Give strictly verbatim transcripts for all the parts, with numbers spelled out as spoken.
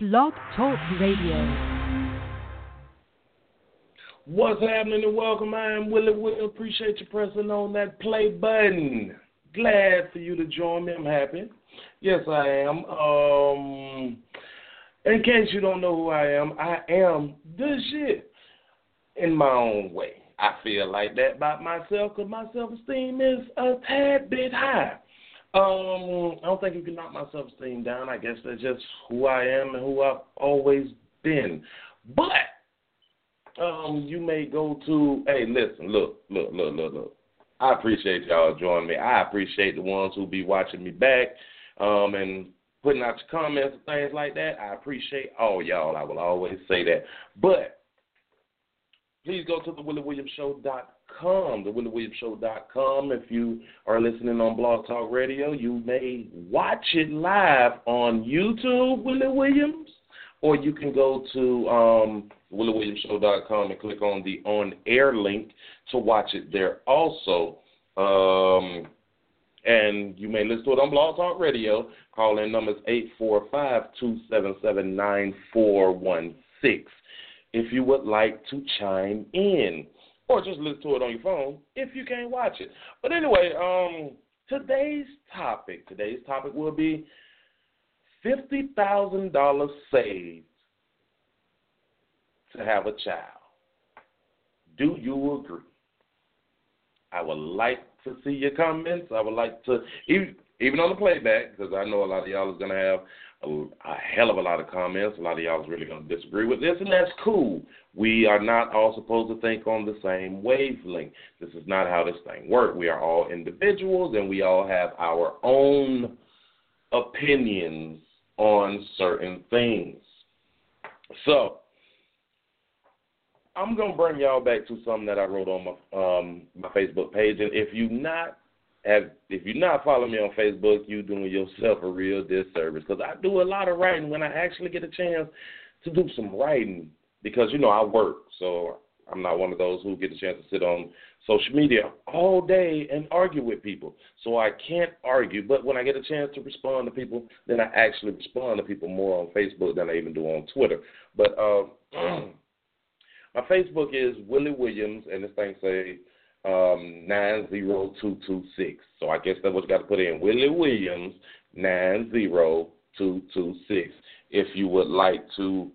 Blog Talk Radio. What's happening and welcome. I am Willie Willie. Appreciate you pressing on that play button. Glad for you to join me. I'm happy. Yes, I am. Um, in case you don't know who I am, I am this shit in my own way. I feel like that about myself because my self-esteem is a tad bit high. Um, I don't think you can knock my self-esteem down. I guess that's just who I am and who I've always been. But um, you may go to, hey, listen, look, look, look, look, look. I appreciate y'all joining me. I appreciate the ones who be watching me back um, and putting out your comments and things like that. I appreciate all y'all. I will always say that. But please go to the Willie Williams Show dot com. The Willie Williams Show dot com. If you are listening on Blog Talk Radio, you may watch it live on YouTube, Willie Williams, or you can go to um, Willie Williams Show dot com and click on the on-air link to watch it there also. Um, and you may listen to it on Blog Talk Radio. Call-in number is eight four five, two seven seven, nine four one six if you would like to chime in. Or just listen to it on your phone if you can't watch it. But anyway, um, today's topic, today's topic will be fifty thousand dollars saved to have a child. Do you agree? I would like to see your comments. I would like to, even, even on the playback, because I know a lot of y'all is going to have a, a hell of a lot of comments. A lot of y'all is really going to disagree with this, and that's cool. We are not all supposed to think on the same wavelength. This is not how this thing works. We are all individuals, and we all have our own opinions on certain things. So I'm going to bring y'all back to something that I wrote on my um, my Facebook page, and if you're not As, if you're not following me on Facebook, you're doing yourself a real disservice because I do a lot of writing when I actually get a chance to do some writing because, you know, I work. So I'm not one of those who get a chance to sit on social media all day and argue with people. So I can't argue. But when I get a chance to respond to people, then I actually respond to people more on Facebook than I even do on Twitter. But uh, my Facebook is Willie Williams, and this thing says, Um, nine zero two two six. So I guess that's what you got to put in. Willie Williams, nine zero two two six. If you would like to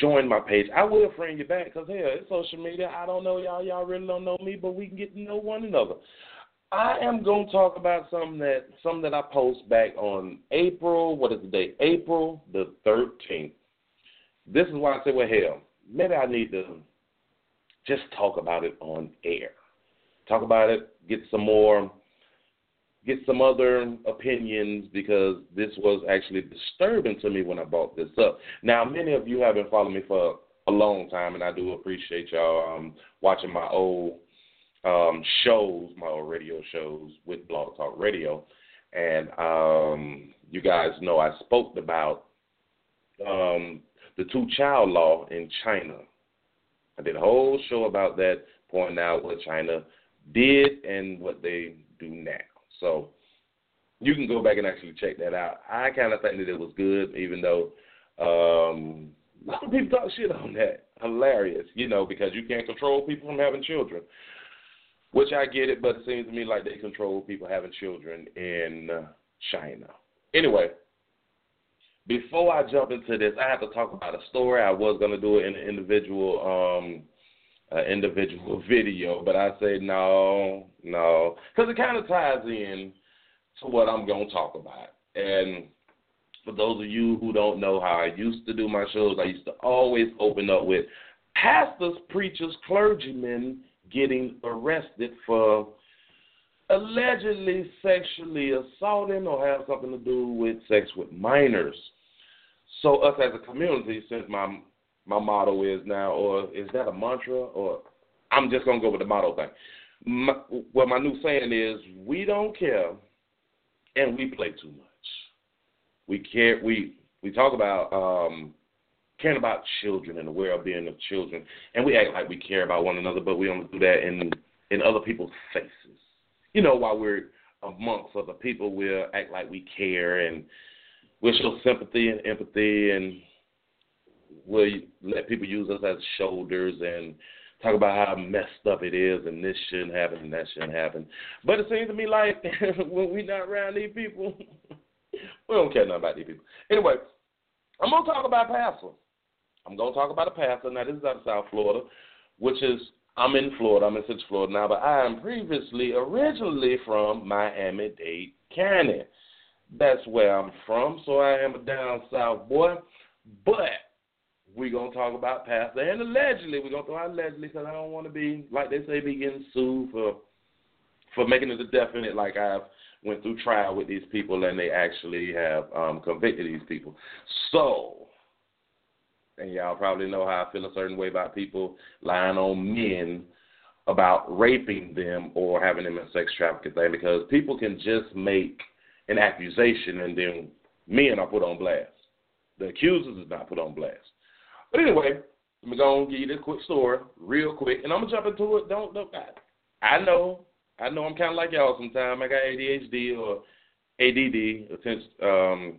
join my page, I will friend you back because, hell, it's social media. I don't know y'all. Y'all really don't know me, but we can get to know one another. I am going to talk about something that, something that I post back on April, what is the date? April the thirteenth. This is why I say, well, hell, maybe I need to just talk about it on air. Talk about it, get some more, get some other opinions because this was actually disturbing to me when I brought this up. Now, many of you have been following me for a long time, and I do appreciate y'all um, watching my old um, shows, my old radio shows with Blog Talk Radio. And um, you guys know I spoke about um, the two-child law in China. I did a whole show about that, pointing out what China did and what they do now. So you can go back and actually check that out. I kind of think that it was good, even though um, a lot of people talk shit on that. Hilarious, you know, because you can't control people from having children, which I get it, but it seems to me like they control people having children in China. Anyway, before I jump into this, I have to talk about a story. I was going to do it in an individual um Uh, individual video, but I say no, no, because it kind of ties in to what I'm going to talk about. And for those of you who don't know how I used to do my shows, I used to always open up with pastors, preachers, clergymen getting arrested for allegedly sexually assaulting or have something to do with sex with minors. So us as a community, since my My motto is now, or is that a mantra? Or I'm just going to go with the motto thing. My, well, my new saying is, we don't care, and we play too much. We care. We we talk about um, caring about children and the well-being of children, and we act like we care about one another, but we don't do that in, in other people's faces. You know, while we're amongst other people, we'll act like we care, and we'll show sympathy and empathy and we'll let people use us as shoulders and talk about how messed up it is and this shouldn't happen and that shouldn't happen. But it seems to me like when we not around these people, we don't care nothing about these people. Anyway, I'm going to talk about a pastor. I'm going to talk about a pastor. Now, this is out of South Florida, which is, I'm in Florida. I'm in Central Florida now, but I am previously, originally from Miami-Dade County. That's where I'm from, so I am a down south boy. But we're going to talk about pastor, and allegedly, we're going to talk allegedly because I don't want to be, like they say, be getting sued for for making it a definite, like I've went through trial with these people, and they actually have um, convicted these people. So, and y'all probably know how I feel a certain way about people lying on men about raping them or having them in sex trafficking thing, because people can just make an accusation and then men are put on blast. The accusers is not put on blast. But anyway, let me go and give you this quick story real quick, and I'm going to jump into it. Don't look at it. I know. I know I'm kind of like y'all sometimes. I got A D H D or A D D. Attention, um,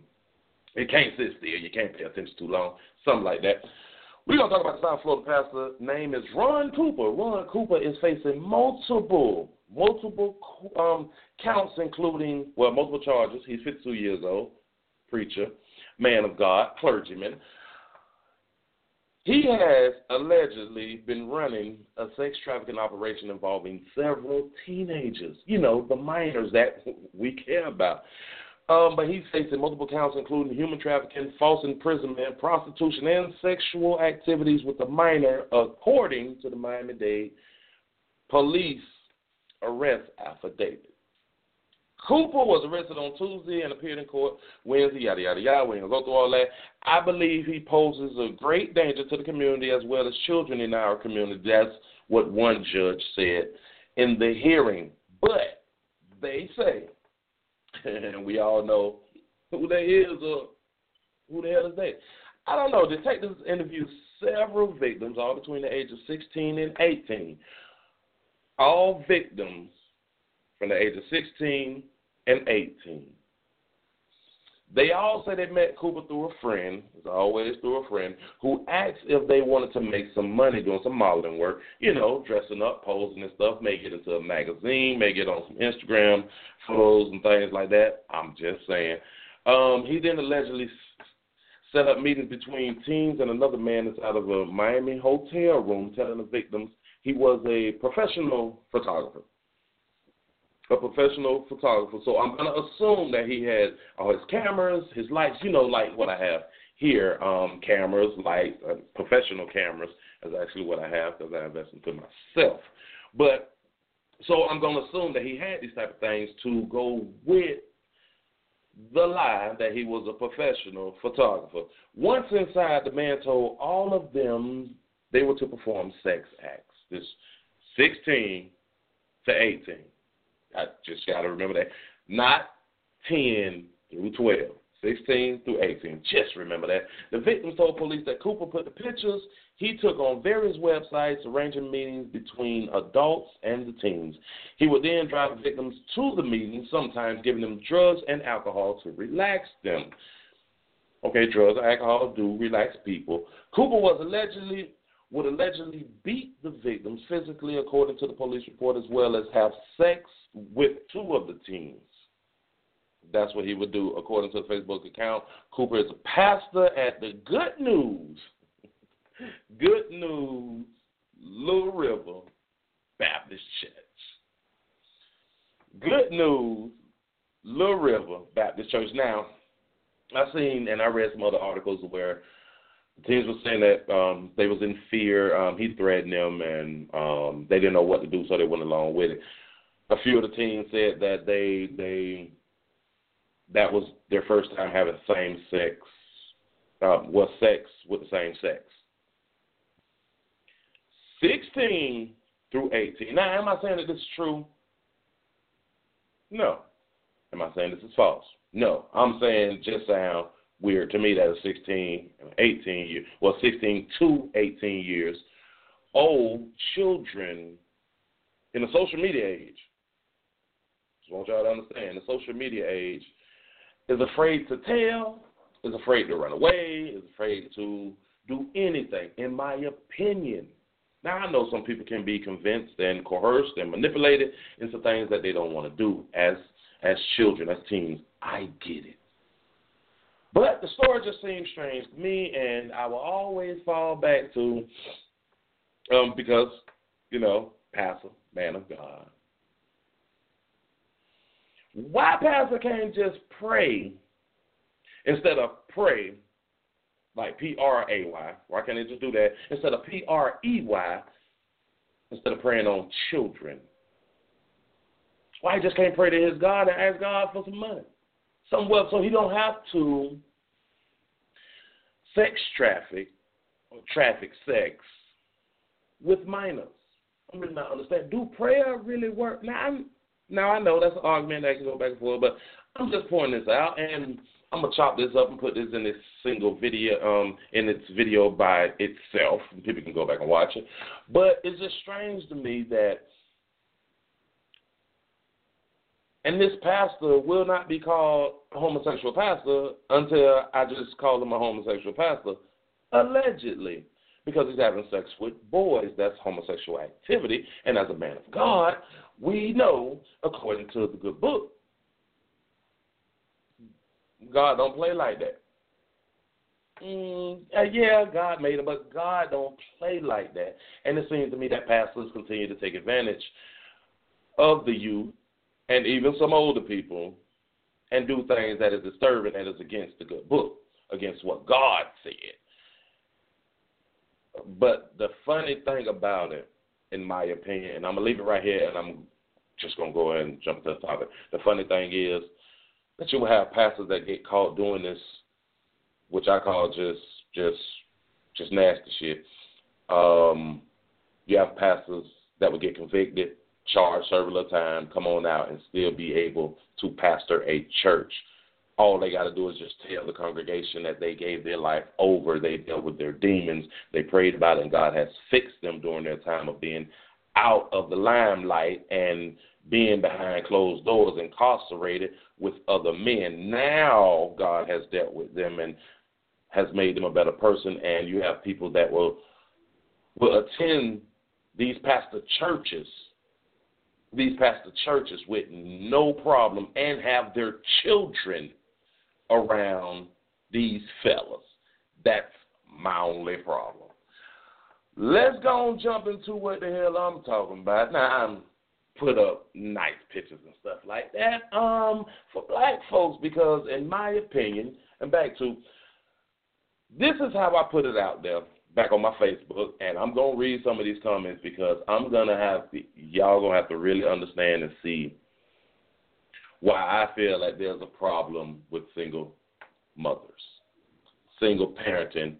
it can't sit still. You can't pay attention too long. Something like that. We're going to talk about the South Florida pastor. Name is Ron Cooper. Ron Cooper is facing multiple, multiple um, counts, including, well, multiple charges. He's fifty-two years old, preacher, man of God, clergyman. He has allegedly been running a sex trafficking operation involving several teenagers, you know, the minors that we care about. Um, but he's facing multiple counts, including human trafficking, false imprisonment, prostitution, and sexual activities with a minor, according to the Miami-Dade Police arrest affidavit. Cooper was arrested on Tuesday and appeared in court Wednesday, yada, yada, yada. We ain't going to go through all that. I believe he poses a great danger to the community as well as children in our community. That's what one judge said in the hearing. But they say, and we all know who that is or who the hell is that. I don't know. Detectives interviewed several victims, all between the age of sixteen and eighteen. All victims from the age of sixteen and eighteen. They all say they met Cooper through a friend, it's always through a friend, who asked if they wanted to make some money doing some modeling work, you know, dressing up, posing and stuff, may get into a magazine, may get on some Instagram photos and things like that. I'm just saying. Um, he then allegedly set up meetings between teens and another man that's out of a Miami hotel room, telling the victims he was a professional photographer. A professional photographer, so I'm gonna assume that he had all his cameras, his lights, you know, like what I have here, um, cameras, lights, uh, professional cameras is actually what I have because I invest into myself. But so I'm gonna assume that he had these type of things to go with the lie that he was a professional photographer. Once inside, the man told all of them they were to perform sex acts. This sixteen to eighteen. I just got to remember that. Not ten through twelve, sixteen through eighteen. Just remember that. The victims told police that Cooper put the pictures he took on various websites, arranging meetings between adults and the teens. He would then drive the victims to the meetings, sometimes giving them drugs and alcohol to relax them. Okay, drugs and alcohol do relax people. Cooper was allegedly... would allegedly beat the victims physically, according to the police report, as well as have sex with two of the teens. That's what he would do, according to the Facebook account. Cooper is a pastor at the Good News, Good News Little River Baptist Church. Good News Little River Baptist Church. Now, I've seen and I read some other articles where teens were saying that um, they was in fear. Um, he threatened them, and um, they didn't know what to do, so they went along with it. A few of the teens said that they they that was their first time having same sex, uh, well, sex with the same sex. sixteen through eighteen. Now, am I saying that this is true? No. Am I saying this is false? No. I'm saying just sound weird to me that a sixteen, eighteen years, well, sixteen to eighteen years old children in the social media age. Just want y'all to understand the social media age is afraid to tell, is afraid to run away, is afraid to do anything, in my opinion. Now, I know some people can be convinced and coerced and manipulated into things that they don't want to do as as children, as teens. I get it. But the story just seems strange to me, and I will always fall back to, um, because, you know, pastor, man of God. Why pastor can't just pray instead of pray, like P R A Y? Why can't they just do that instead of P R E Y, instead of praying on children? Why he just can't pray to his God and ask God for some money? Some wealth, so he don't have to sex traffic or traffic sex with minors. I'm really not understanding. Do prayer really work? Now, I'm, now I know that's an argument that can go back and forth, but I'm just pointing this out, and I'm gonna chop this up and put this in this single video, um, in its video by itself. People can go back and watch it, but it's just strange to me that. And this pastor will not be called a homosexual pastor until I just call him a homosexual pastor, allegedly, because he's having sex with boys. That's homosexual activity. And as a man of God, we know, according to the good book, God don't play like that. Mm, yeah, God made him, but God don't play like that. And it seems to me that pastors continue to take advantage of the youth, and even some older people, and do things that is disturbing, that is against the good book, against what God said. But the funny thing about it, in my opinion, and I'm going to leave it right here, and I'm just going to go ahead and jump to the topic. The funny thing is that you will have pastors that get caught doing this, which I call just just, just nasty shit. Um, you have pastors that would get convicted, charge, serve a little time, come on out, and still be able to pastor a church. All they got to do is just tell the congregation that they gave their life over, they dealt with their demons, they prayed about it, and God has fixed them during their time of being out of the limelight and being behind closed doors, incarcerated with other men. Now God has dealt with them and has made them a better person, and you have people that will, will attend these pastor churches these pastor churches with no problem and have their children around these fellas. That's my only problem. Let's go and jump into what the hell I'm talking about. Now, I'm put up nice pictures and stuff like that um, for black folks because, in my opinion, and back to, this is how I put it out there. Back on my Facebook, and I'm going to read some of these comments because I'm going to have to, y'all going to have to really understand and see why I feel that there's a problem with single mothers. Single parenting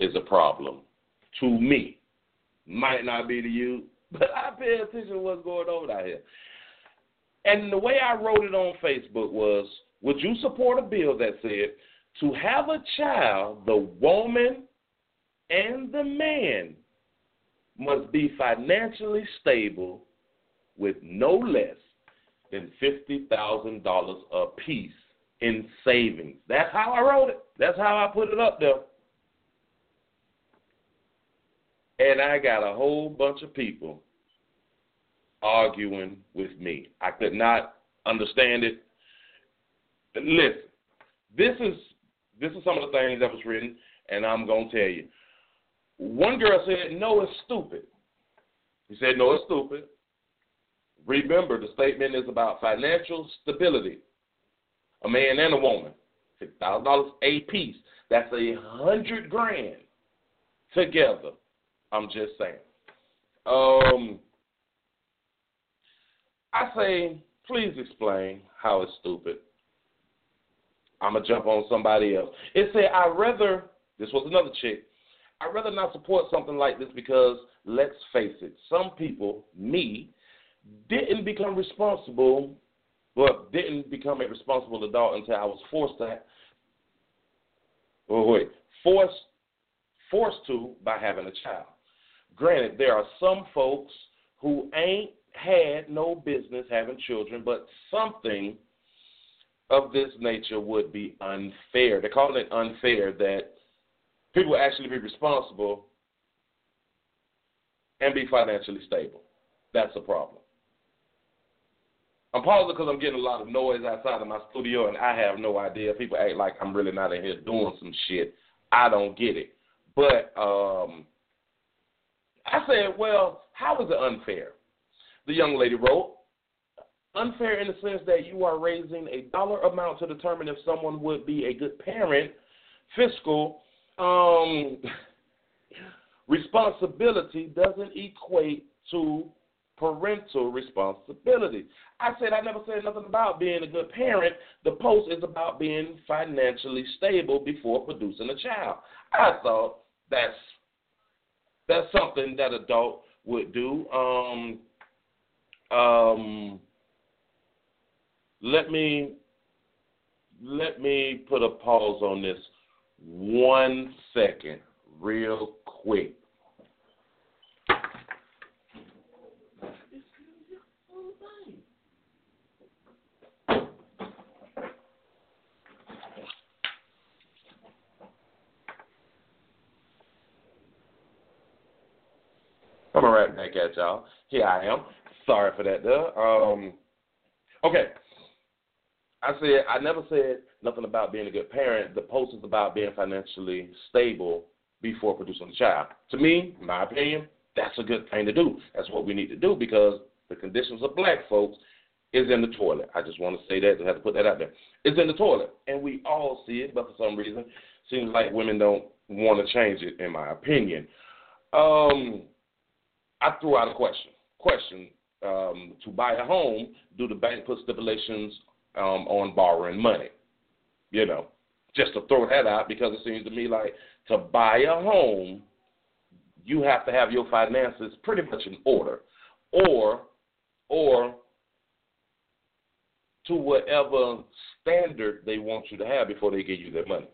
is a problem to me. Might not be to you, but I pay attention to what's going on out here. And the way I wrote it on Facebook was, would you support a bill that said, to have a child, the woman and the man must be financially stable with no less than fifty thousand dollars a piece in savings. That's how I wrote it. That's how I put it up there. And I got a whole bunch of people arguing with me. I could not understand it. Listen, this is, this is some of the things that was written, and I'm going to tell you. One girl said, no, it's stupid. He said, no, it's stupid. Remember, the statement is about financial stability, a man and a woman, fifty thousand dollars a piece. That's a hundred grand together. I'm just saying. Um, I say, please explain how it's stupid. I'm going to jump on somebody else. It said, I'd rather, this was another chick, I'd rather not support something like this because, let's face it, some people, me, didn't become responsible, well, didn't become a responsible adult until I was forced to, oh, wait, forced, forced to by having a child. Granted, there are some folks who ain't had no business having children, but something of this nature would be unfair. They're calling it unfair that he will actually be responsible and be financially stable. That's a problem. I'm pausing because I'm getting a lot of noise outside of my studio, and I have no idea. People act like I'm really not in here doing some shit. I don't get it. But um, I said, well, how is it unfair? The young lady wrote, unfair in the sense that you are raising a dollar amount to determine if someone would be a good parent, fiscal, um, responsibility doesn't equate to parental responsibility. I said I never said nothing about being a good parent. The post is about being financially stable before producing a child. I thought that's that's something that adult would do. Um, um, let me let me put a pause on this one second, real quick. Coming right back at y'all. Here I am. Sorry for that, duh. Um, okay. I said, I never said nothing about being a good parent. The post is about being financially stable before producing a child. To me, in my opinion, that's a good thing to do. That's what we need to do because the conditions of black folks is in the toilet. I just want to say that. I have to put that out there. It's in the toilet, and we all see it, but for some reason, seems like women don't want to change it, in my opinion. Um... I threw out a question. Question, um, to buy a home, do the bank put stipulations um, on borrowing money? You know, just to throw that out because it seems to me like to buy a home, you have to have your finances pretty much in order or or to whatever standard they want you to have before they give you their money.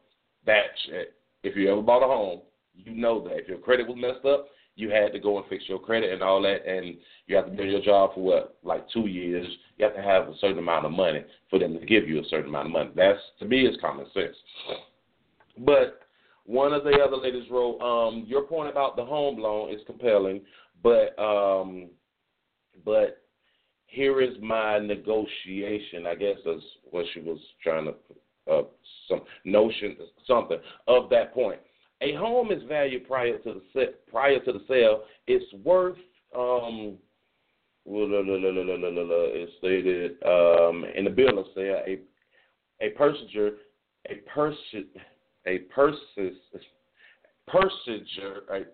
That's it. If you ever bought a home, you know that. If your credit was messed up, you had to go and fix your credit and all that, and you have to do your job for, what, like two years. You have to have a certain amount of money for them to give you a certain amount of money. That's, to me, is common sense. But one of the other ladies wrote, um, your point about the home loan is compelling, but um, but here is my negotiation. I guess that's what she was trying to put up, some notion, something, of that point. A home is valued prior to the set, prior to the sale. It's worth, um, it's stated um, in the bill of sale. A a purchaser, a person, a person, purchaser.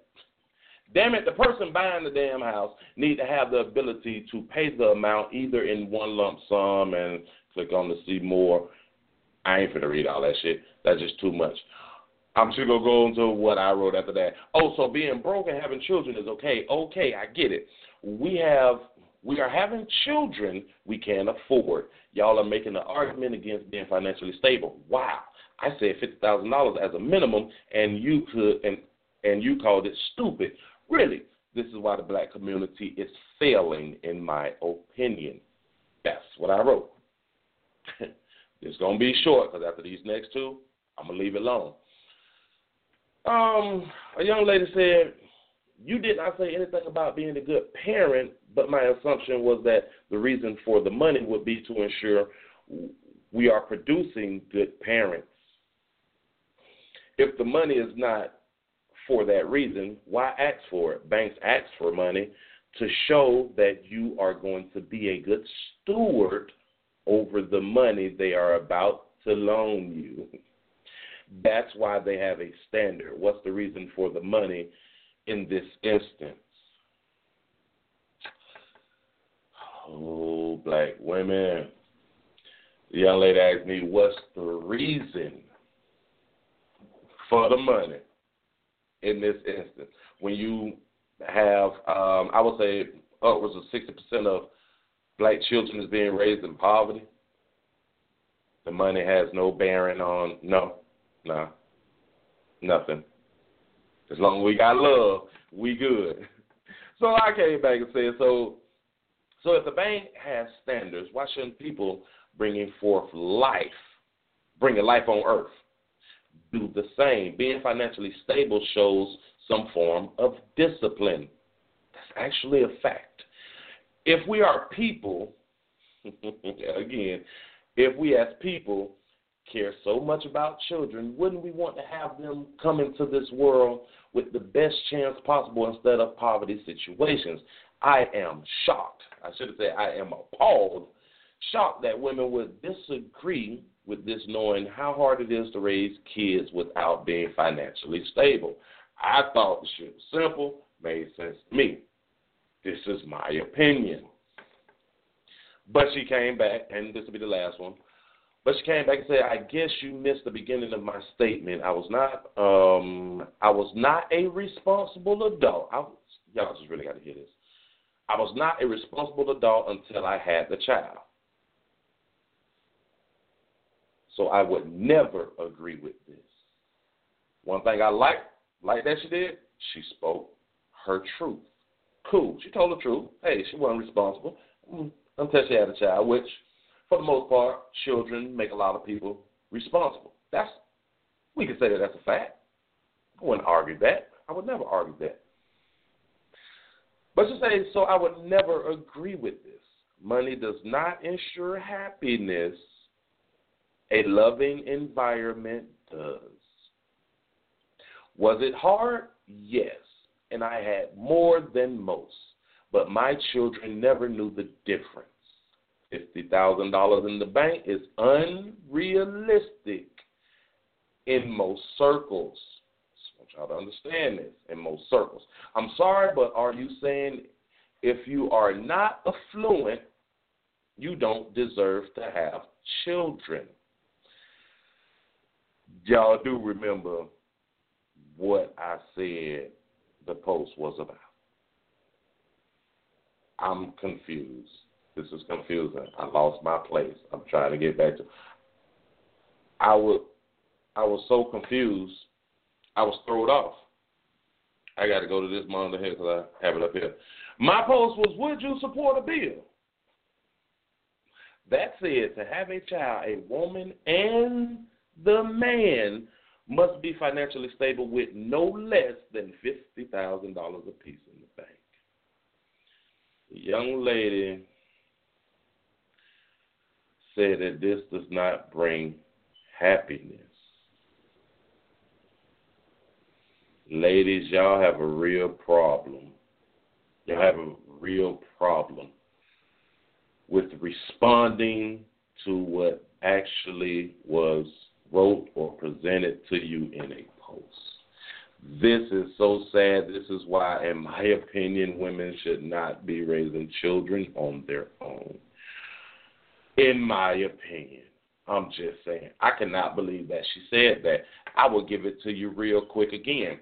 Damn it, the person buying the damn house need to have the ability to pay the amount either in one lump sum and click on to see more. I ain't finna read all that shit. That's just too much. I'm just going to go into what I wrote after that. Oh, so being broke and having children is okay. Okay, I get it. We have, we are having children we can't afford. Y'all are making an argument against being financially stable. Wow. I said fifty thousand dollars as a minimum, and you could and and you called it stupid. Really, this is why the black community is failing, in my opinion. That's what I wrote. It's going to be short because after these next two, I'm going to leave it alone. Um, a young lady said, you did not say anything about being a good parent, but my assumption was that the reason for the money would be to ensure we are producing good parents. If the money is not for that reason, why ask for it? Banks ask for money to show that you are going to be a good steward over the money they are about to loan you. That's why they have a standard. What's the reason for the money in this instance? Oh, black women. The young lady asked me, what's the reason for the money in this instance? When you have, um, I would say, upwards of sixty percent of black children is being raised in poverty, the money has no bearing on, no. Nah, nothing. As long as we got love, we good. So I came back and said, so so if the bank has standards, why shouldn't people bringing forth life, bringing life on earth, do the same. Being financially stable shows some form of discipline. That's actually a fact. If we are people, again, if we as people care so much about children, wouldn't we want to have them come into this world with the best chance possible instead of poverty situations? I am shocked. I should have said I am appalled, shocked that women would disagree with this, knowing how hard it is to raise kids without being financially stable. I thought the shit was simple, made sense to me. This is my opinion. But she came back, and this will be the last one. But she came back and said, I guess you missed the beginning of my statement. I was not um, I was not a responsible adult. I was, y'all just really got to hear this. I was not a responsible adult until I had the child. So I would never agree with this. One thing I like, like that she did, she spoke her truth. Cool. She told the truth. Hey, she wasn't responsible until she had a child, which, for the most part, children make a lot of people responsible. That's, we can say that that's a fact. I wouldn't argue that. I would never argue that. But she says, so I would never agree with this. Money does not ensure happiness. A loving environment does. Was it hard? Yes. And I had more than most. But my children never knew the difference. fifty thousand dollars in the bank is unrealistic in most circles. I want y'all to understand this, in most circles. I'm sorry, but are you saying if you are not affluent, you don't deserve to have children? Y'all do remember what I said the post was about. I'm confused. This is confusing. I lost my place. I'm trying to get back to it. I was, I was so confused. I was thrown off. I got to go to this monitor here because I have it up here. My post was, would you support a bill that said to have a child, a woman and the man must be financially stable with no less than fifty thousand dollars apiece in the bank? The young lady said that this does not bring happiness. Ladies, y'all have a real problem. Y'all have a real problem with responding to what actually was wrote or presented to you in a post. This is so sad. This is why, in my opinion, women should not be raising children on their own. In my opinion, I'm just saying. I cannot believe that she said that. I will give it to you real quick again.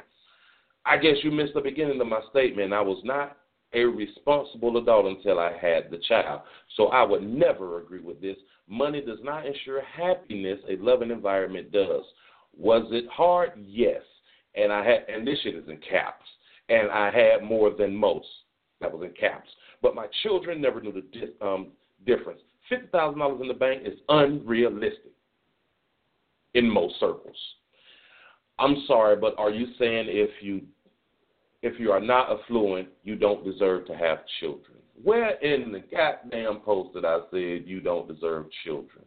I guess you missed the beginning of my statement. I was not a responsible adult until I had the child. So I would never agree with this. Money does not ensure happiness. A loving environment does. Was it hard? Yes. And I had, and this shit is in caps. And I had more than most. That was in caps. But my children never knew the um, difference. fifty thousand dollars in the bank is unrealistic in most circles. I'm sorry, but are you saying if you if you are not affluent, you don't deserve to have children? Where in the goddamn post that I said you don't deserve children?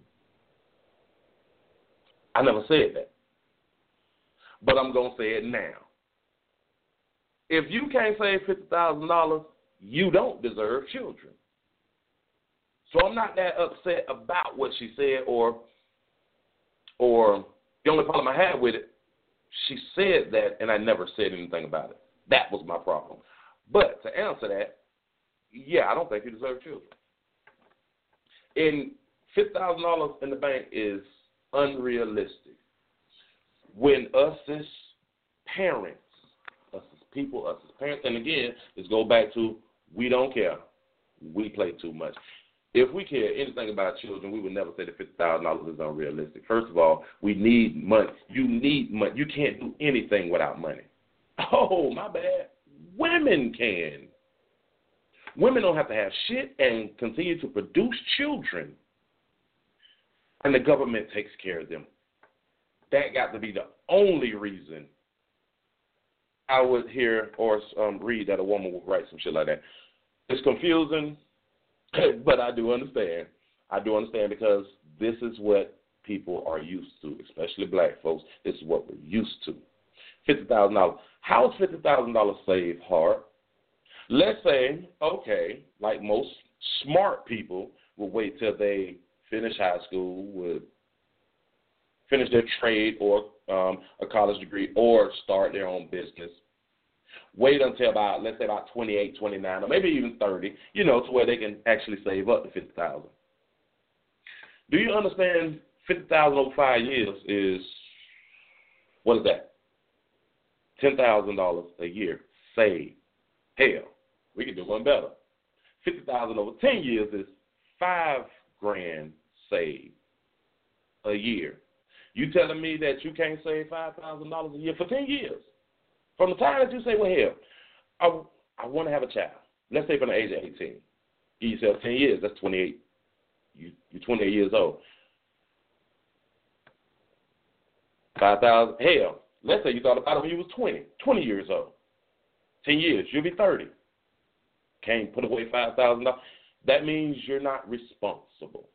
I never said that. But I'm going to say it now. If you can't save fifty thousand dollars, you don't deserve children. So I'm not that upset about what she said, or or the only problem I had with it, she said that, and I never said anything about it. That was my problem. But to answer that, yeah, I don't think you deserve children. And fifty thousand dollars in the bank is unrealistic. When us as parents, us as people, us as parents, and again, let's go back to we don't care. We play too much. If we care anything about children, we would never say that fifty thousand dollars is unrealistic. First of all, we need money. You need money. You can't do anything without money. Oh, my bad. Women can. Women don't have to have shit and continue to produce children. And the government takes care of them. that got to be the only reason I would hear or um, read that a woman would write some shit like that. It's confusing, but I do understand. I do understand because this is what people are used to, especially black folks. This is what we're used to. fifty thousand dollars. How is fifty thousand dollars saved hard? Let's say, okay, like most smart people will wait till they finish high school, would finish their trade or um, a college degree or start their own business. Wait until about, let's say about twenty-eight, twenty-nine, or maybe even thirty, you know, to where they can actually save up to fifty thousand dollars. Do you understand fifty thousand dollars over five years is, what is that? ten thousand dollars a year saved. Hell, we can do one better. fifty thousand dollars over ten years is five grand saved a year. You telling me that you can't save five thousand dollars a year for ten years? From the time that you say, well, hell, I, I want to have a child. Let's say from the age of eighteen. Give yourself ten years, that's twenty-eight. You, you're twenty-eight years old. five thousand, hell, let's say you thought about it when you was twenty, twenty years old. ten years, you'll be thirty. Can't put away five thousand dollars. That means you're not responsible.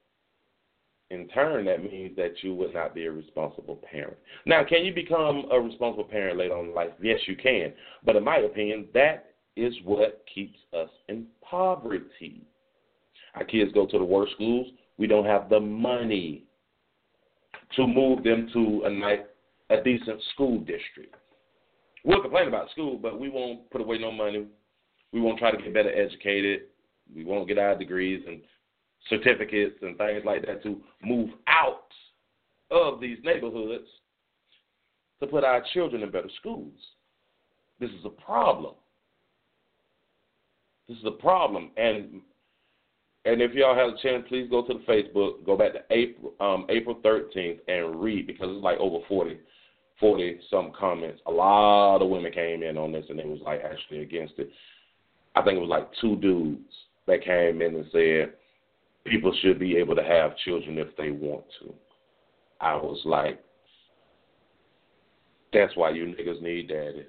In turn, that means that you would not be a responsible parent. Now, can you become a responsible parent later on in life? Yes, you can. But in my opinion, that is what keeps us in poverty. Our kids go to the worst schools. We don't have the money to move them to a nice, a decent school district. We'll complain about school, but we won't put away no money. We won't try to get better educated. We won't get our degrees and certificates and things like that to move out of these neighborhoods to put our children in better schools. This is a problem. This is a problem. And and if y'all have a chance, please go to the Facebook, go back to April, um, April thirteenth and read, because it's like over forty, forty-some comments. A lot of women came in on this, and they was like actually against it. I think it was like two dudes that came in and said people should be able to have children if they want to. I was like, that's why you niggas need daddies.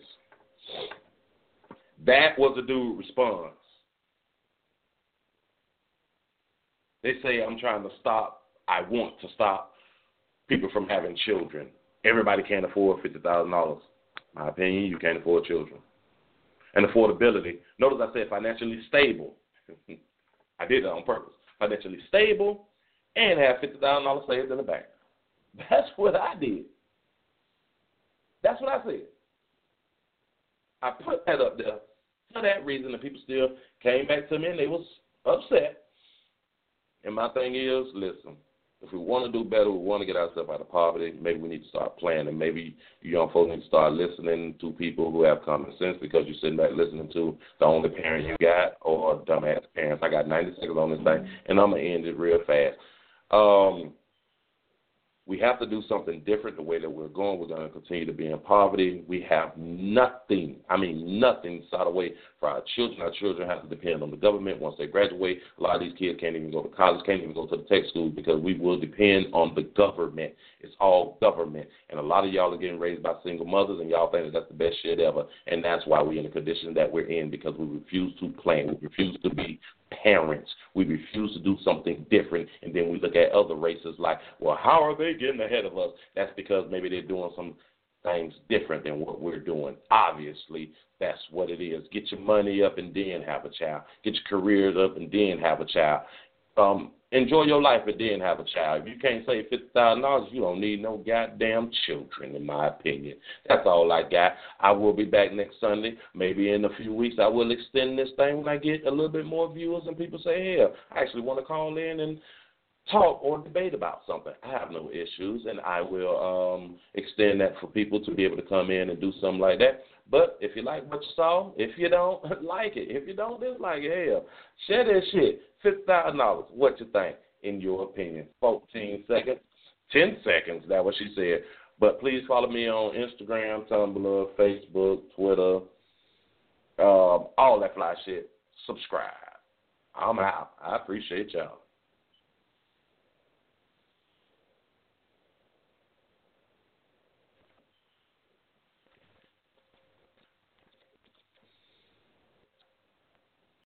That was the dude's response. They say, I'm trying to stop, I want to stop people from having children. Everybody can't afford fifty thousand dollars. My opinion, you can't afford children. And affordability. Notice I said financially stable. I did that on purpose. Financially stable and have fifty thousand dollars saved in the bank. That's what I did. That's what I said. I put that up there for that reason, and people still came back to me and they was upset. And my thing is, listen, if we want to do better, we want to get ourselves out of poverty, maybe we need to start planning. Maybe you young folks need to start listening to people who have common sense, because you're sitting back listening to the only parent you got or dumbass parents. I got ninety seconds on this thing, and I'm going to end it real fast. Um, we have to do something different the way that we're going. We're going to continue to be in poverty. We have nothing, I mean nothing, side away for our children. Our children have to depend on the government once they graduate. A lot of these kids can't even go to college, can't even go to the tech school, because we will depend on the government. It's all government. And a lot of y'all are getting raised by single mothers, and y'all think that that's the best shit ever. And that's why we're in the condition that we're in, because we refuse to plan. We refuse to be parents. We refuse to do something different, and then we look at other races like, well, how are they getting ahead of us? That's because maybe they're doing some things different than what we're doing. Obviously, that's what it is. Get your money up and then have a child. Get your careers up and then have a child. Um, enjoy your life and then have a child. If you can't save fifty thousand dollars, you don't need no goddamn children, in my opinion. That's all I got. I will be back next Sunday. Maybe in a few weeks I will extend this thing when I get a little bit more viewers and people say, yeah, I actually want to call in and talk or debate about something. I have no issues, and I will um, extend that for people to be able to come in and do something like that. But if you like what you saw, if you don't, like it. If you don't, dislike it. Hell, share that shit. fifty thousand dollars. What you think, in your opinion? fourteen seconds. ten seconds, that's what she said. But please follow me on Instagram, Tumblr, Facebook, Twitter, um, all that fly shit. Subscribe. I'm out. I appreciate y'all.